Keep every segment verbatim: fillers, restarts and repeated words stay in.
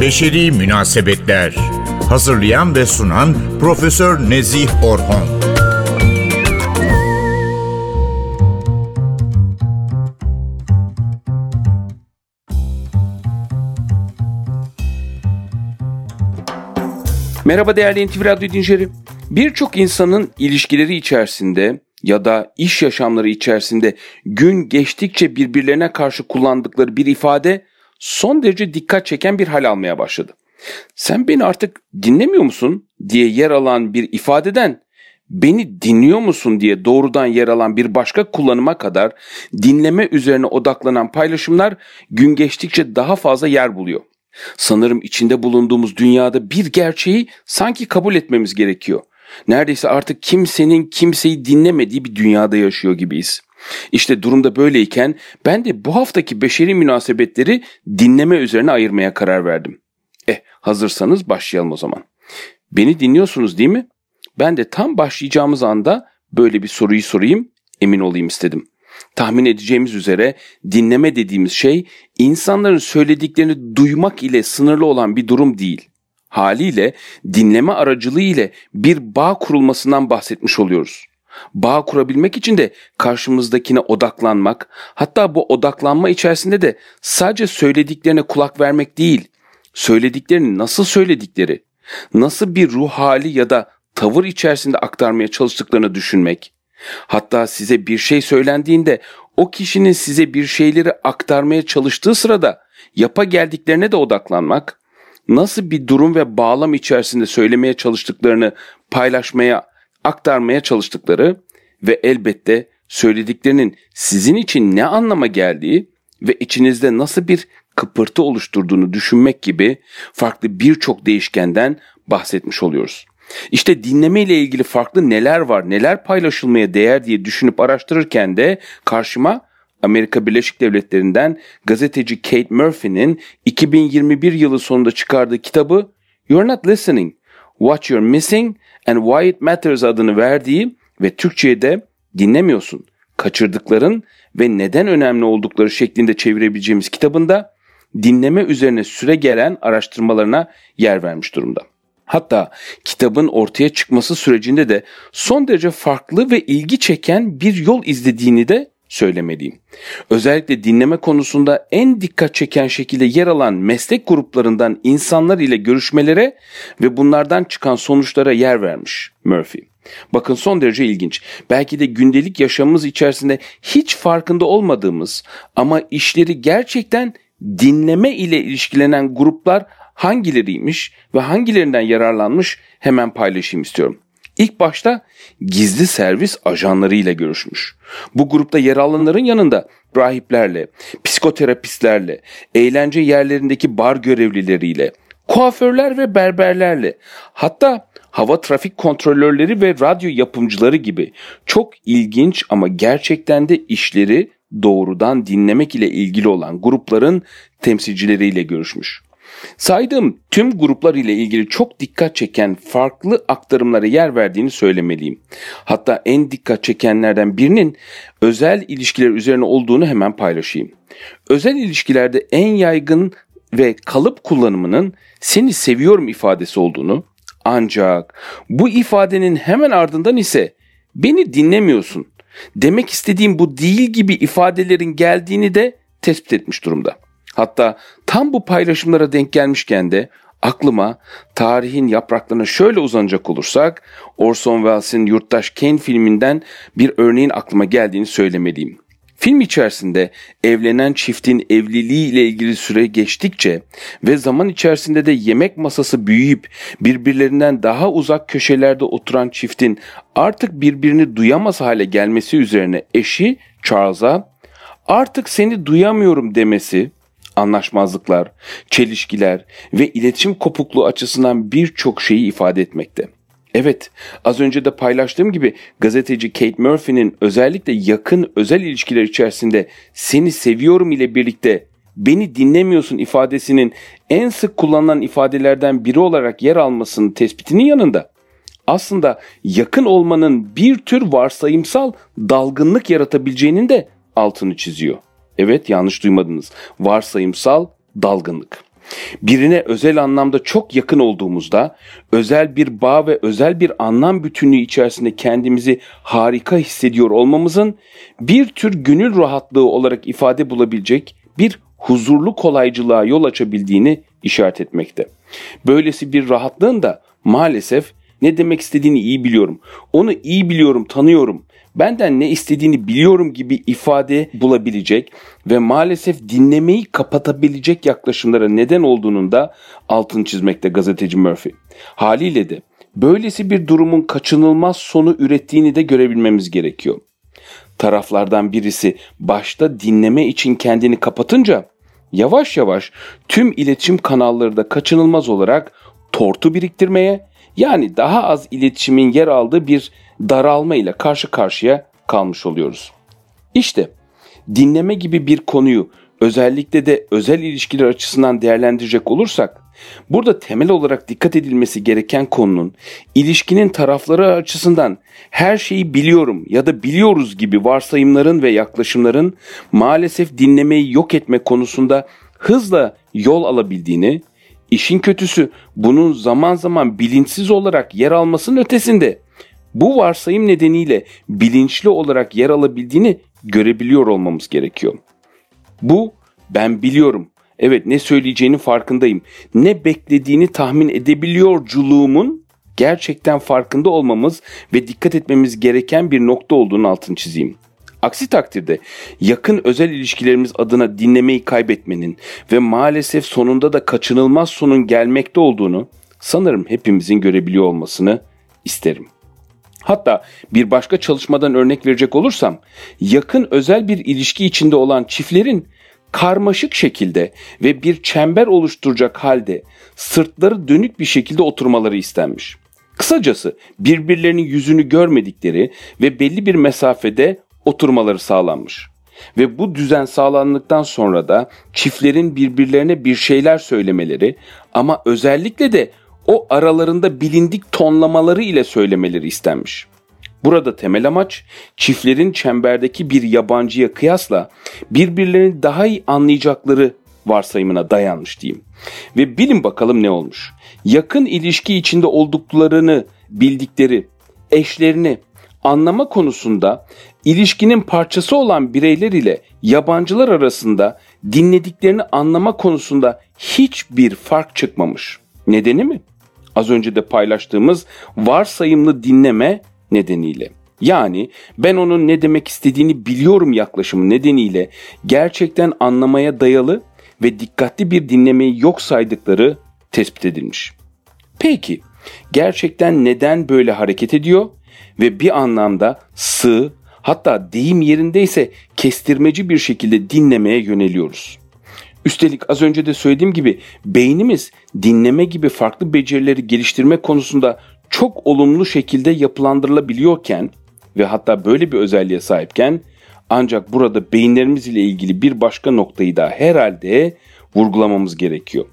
Beşeri Münasebetler. Hazırlayan ve sunan Profesör Nezih Orhon. Merhaba değerli N T V Radyo dinleyicileri. Birçok insanın ilişkileri içerisinde ya da iş yaşamları içerisinde gün geçtikçe birbirlerine karşı kullandıkları bir ifade son derece dikkat çeken bir hal almaya başladı. "Sen beni artık dinlemiyor musun?" diye yer alan bir ifadeden "beni dinliyor musun?" diye doğrudan yer alan bir başka kullanıma kadar dinleme üzerine odaklanan paylaşımlar gün geçtikçe daha fazla yer buluyor. Sanırım içinde bulunduğumuz dünyada bir gerçeği sanki kabul etmemiz gerekiyor. Neredeyse artık kimsenin kimseyi dinlemediği bir dünyada yaşıyor gibiyiz. İşte durumda böyleyken ben de bu haftaki beşeri münasebetleri dinleme üzerine ayırmaya karar verdim. Eh, hazırsanız başlayalım o zaman. Beni dinliyorsunuz değil mi? Ben de tam başlayacağımız anda böyle bir soruyu sorayım, emin olayım istedim. Tahmin edeceğimiz üzere dinleme dediğimiz şey insanların söylediklerini duymak ile sınırlı olan bir durum değil. Haliyle dinleme aracılığı ile bir bağ kurulmasından bahsetmiş oluyoruz. Bağ kurabilmek için de karşımızdakine odaklanmak, hatta bu odaklanma içerisinde de sadece söylediklerine kulak vermek değil, söylediklerini nasıl söyledikleri, nasıl bir ruh hali ya da tavır içerisinde aktarmaya çalıştıklarını düşünmek, hatta size bir şey söylendiğinde o kişinin size bir şeyleri aktarmaya çalıştığı sırada yapa geldiklerine de odaklanmak, nasıl bir durum ve bağlam içerisinde söylemeye çalıştıklarını paylaşmaya, aktarmaya çalıştıkları ve elbette söylediklerinin sizin için ne anlama geldiği ve içinizde nasıl bir kıpırtı oluşturduğunu düşünmek gibi farklı birçok değişkenden bahsetmiş oluyoruz. İşte dinleme ile ilgili farklı neler var, neler paylaşılmaya değer diye düşünüp araştırırken de karşıma Amerika Birleşik Devletleri'nden gazeteci Kate Murphy'nin iki bin yirmi bir yılı sonunda çıkardığı kitabı You're Not Listening, What You're Missing and Why It Matters adını verdiği ve Türkçe'ye de dinlemiyorsun, kaçırdıkların ve neden önemli oldukları şeklinde çevirebileceğimiz kitabında dinleme üzerine süre gelen araştırmalarına yer vermiş durumda. Hatta kitabın ortaya çıkması sürecinde de son derece farklı ve ilgi çeken bir yol izlediğini de söylemeliyim. Özellikle dinleme konusunda en dikkat çeken şekilde yer alan meslek gruplarından insanlar ile görüşmelere ve bunlardan çıkan sonuçlara yer vermiş Murphy. Bakın son derece ilginç. Belki de gündelik yaşamımız içerisinde hiç farkında olmadığımız ama işleri gerçekten dinleme ile ilişkilenen gruplar hangileriymiş ve hangilerinden yararlanmış hemen paylaşayım istiyorum. İlk başta gizli servis ajanlarıyla görüşmüş. Bu grupta yer alanların yanında rahiplerle, psikoterapistlerle, eğlence yerlerindeki bar görevlileriyle, kuaförler ve berberlerle, hatta hava trafik kontrolörleri ve radyo yapımcıları gibi çok ilginç ama gerçekten de işleri doğrudan dinlemek ile ilgili olan grupların temsilcileriyle görüşmüş. Saydığım tüm gruplar ile ilgili çok dikkat çeken farklı aktarımlara yer verdiğini söylemeliyim. Hatta en dikkat çekenlerden birinin özel ilişkiler üzerine olduğunu hemen paylaşayım. Özel ilişkilerde en yaygın ve kalıp kullanımının "seni seviyorum" ifadesi olduğunu, ancak bu ifadenin hemen ardından ise "beni dinlemiyorsun, demek istediğim bu değil" gibi ifadelerin geldiğini de tespit etmiş durumda. Hatta tam bu paylaşımlara denk gelmişken de aklıma tarihin yapraklarına şöyle uzanacak olursak Orson Welles'in Yurttaş Kane filminden bir örneğin aklıma geldiğini söylemeliyim. Film içerisinde evlenen çiftin evliliği ile ilgili süre geçtikçe ve zaman içerisinde de yemek masası büyüyüp birbirlerinden daha uzak köşelerde oturan çiftin artık birbirini duyamaz hale gelmesi üzerine eşi Charles'a "artık seni duyamıyorum" demesi, anlaşmazlıklar, çelişkiler ve iletişim kopukluğu açısından birçok şeyi ifade etmekte. Evet, az önce de paylaştığım gibi gazeteci Kate Murphy'nin özellikle yakın özel ilişkiler içerisinde "seni seviyorum" ile birlikte "beni dinlemiyorsun" ifadesinin en sık kullanılan ifadelerden biri olarak yer almasının tespitinin yanında aslında yakın olmanın bir tür varsayımsal dalgınlık yaratabileceğinin de altını çiziyor. Evet, yanlış duymadınız. Varsayımsal dalgınlık. Birine özel anlamda çok yakın olduğumuzda, özel bir bağ ve özel bir anlam bütünlüğü içerisinde kendimizi harika hissediyor olmamızın bir tür gönül rahatlığı olarak ifade bulabilecek bir huzurlu kolaycılığa yol açabildiğini işaret etmekte. Böylesi bir rahatlığın da maalesef ne demek istediğini iyi biliyorum, onu iyi biliyorum, tanıyorum, benden ne istediğini biliyorum gibi ifade bulabilecek ve maalesef dinlemeyi kapatabilecek yaklaşımlara neden olduğunun da altını çizmekte gazeteci Murphy. Haliyle de böylesi bir durumun kaçınılmaz sonu ürettiğini de görebilmemiz gerekiyor. Taraflardan birisi başta dinleme için kendini kapatınca yavaş yavaş tüm iletişim kanalları da kaçınılmaz olarak tortu biriktirmeye, yani daha az iletişimin yer aldığı bir daralma ile karşı karşıya kalmış oluyoruz. İşte dinleme gibi bir konuyu özellikle de özel ilişkiler açısından değerlendirecek olursak, burada temel olarak dikkat edilmesi gereken konunun ilişkinin tarafları açısından her şeyi biliyorum ya da biliyoruz gibi varsayımların ve yaklaşımların maalesef dinlemeyi yok etme konusunda hızla yol alabildiğini, İşin kötüsü bunun zaman zaman bilinçsiz olarak yer almasının ötesinde bu varsayım nedeniyle bilinçli olarak yer alabildiğini görebiliyor olmamız gerekiyor. Bu ben biliyorum, evet ne söyleyeceğinin farkındayım, ne beklediğini tahmin edebiliyorculuğumun gerçekten farkında olmamız ve dikkat etmemiz gereken bir nokta olduğunu altını çizeyim. Aksi takdirde yakın özel ilişkilerimiz adına dinlemeyi kaybetmenin ve maalesef sonunda da kaçınılmaz sonun gelmekte olduğunu sanırım hepimizin görebiliyor olmasını isterim. Hatta bir başka çalışmadan örnek verecek olursam, yakın özel bir ilişki içinde olan çiftlerin karmaşık şekilde ve bir çember oluşturacak halde sırtları dönük bir şekilde oturmaları istenmiş. Kısacası birbirlerinin yüzünü görmedikleri ve belli bir mesafede oturmaları sağlanmış ve bu düzen sağlandıktan sonra da çiftlerin birbirlerine bir şeyler söylemeleri ama özellikle de o aralarında bilindik tonlamaları ile söylemeleri istenmiş. Burada temel amaç çiftlerin çemberdeki bir yabancıya kıyasla birbirlerini daha iyi anlayacakları varsayımına dayanmış diyeyim. Ve bilin bakalım ne olmuş. Yakın ilişki içinde olduklarını bildikleri eşlerini anlama konusunda ilişkinin parçası olan bireyler ile yabancılar arasında dinlediklerini anlama konusunda hiçbir fark çıkmamış. Nedeni mi? Az önce de paylaştığımız varsayımlı dinleme nedeniyle. Yani ben onun ne demek istediğini biliyorum yaklaşımı nedeniyle gerçekten anlamaya dayalı ve dikkatli bir dinlemeyi yok saydıkları tespit edilmiş. Peki gerçekten neden böyle hareket ediyor? Ve bir anlamda sığ, hatta deyim yerindeyse kestirmeci bir şekilde dinlemeye yöneliyoruz. Üstelik az önce de söylediğim gibi beynimiz dinleme gibi farklı becerileri geliştirme konusunda çok olumlu şekilde yapılandırılabiliyorken ve hatta böyle bir özelliğe sahipken, ancak burada beyinlerimiz ile ilgili bir başka noktayı da herhalde vurgulamamız gerekiyor.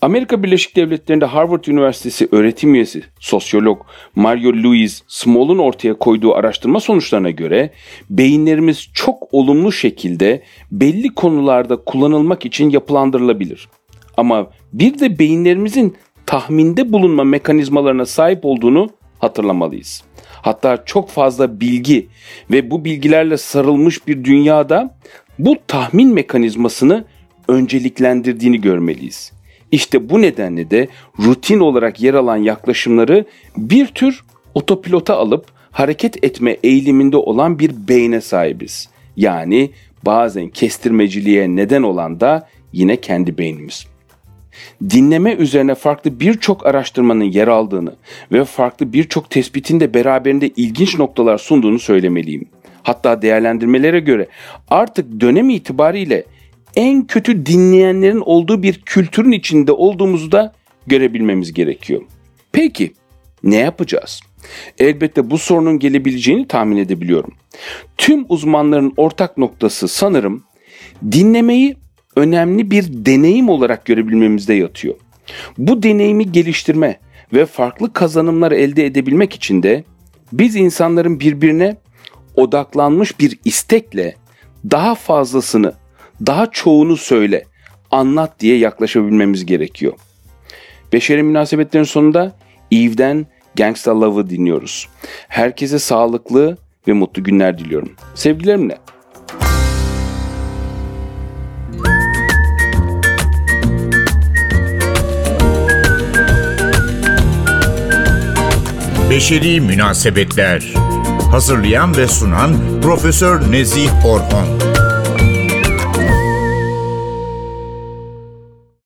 Amerika Birleşik Devletleri'nde Harvard Üniversitesi öğretim üyesi sosyolog Mario Louis Small'un ortaya koyduğu araştırma sonuçlarına göre beyinlerimiz çok olumlu şekilde belli konularda kullanılmak için yapılandırılabilir. Ama bir de beyinlerimizin tahminde bulunma mekanizmalarına sahip olduğunu hatırlamalıyız. Hatta çok fazla bilgi ve bu bilgilerle sarılmış bir dünyada bu tahmin mekanizmasını önceliklendirdiğini görmeliyiz. İşte bu nedenle de rutin olarak yer alan yaklaşımları bir tür otopilota alıp hareket etme eğiliminde olan bir beyne sahibiz. Yani bazen kestirmeciliğe neden olan da yine kendi beynimiz. Dinleme üzerine farklı birçok araştırmanın yer aldığını ve farklı birçok tespitin de beraberinde ilginç noktalar sunduğunu söylemeliyim. Hatta değerlendirmelere göre artık dönem itibariyle en kötü dinleyenlerin olduğu bir kültürün içinde olduğumuzu da görebilmemiz gerekiyor. Peki ne yapacağız? Elbette bu sorunun gelebileceğini tahmin edebiliyorum. Tüm uzmanların ortak noktası sanırım dinlemeyi önemli bir deneyim olarak görebilmemizde yatıyor. Bu deneyimi geliştirme ve farklı kazanımlar elde edebilmek için de biz insanların birbirine odaklanmış bir istekle daha fazlasını, daha çoğunu söyle, anlat diye yaklaşabilmemiz gerekiyor. Beşeri münasebetlerin sonunda Eve'den Gangsta Love'ı dinliyoruz. Herkese sağlıklı ve mutlu günler diliyorum. Sevgilerimle. Beşeri Münasebetler. Hazırlayan ve sunan Profesör Nezih Orhon.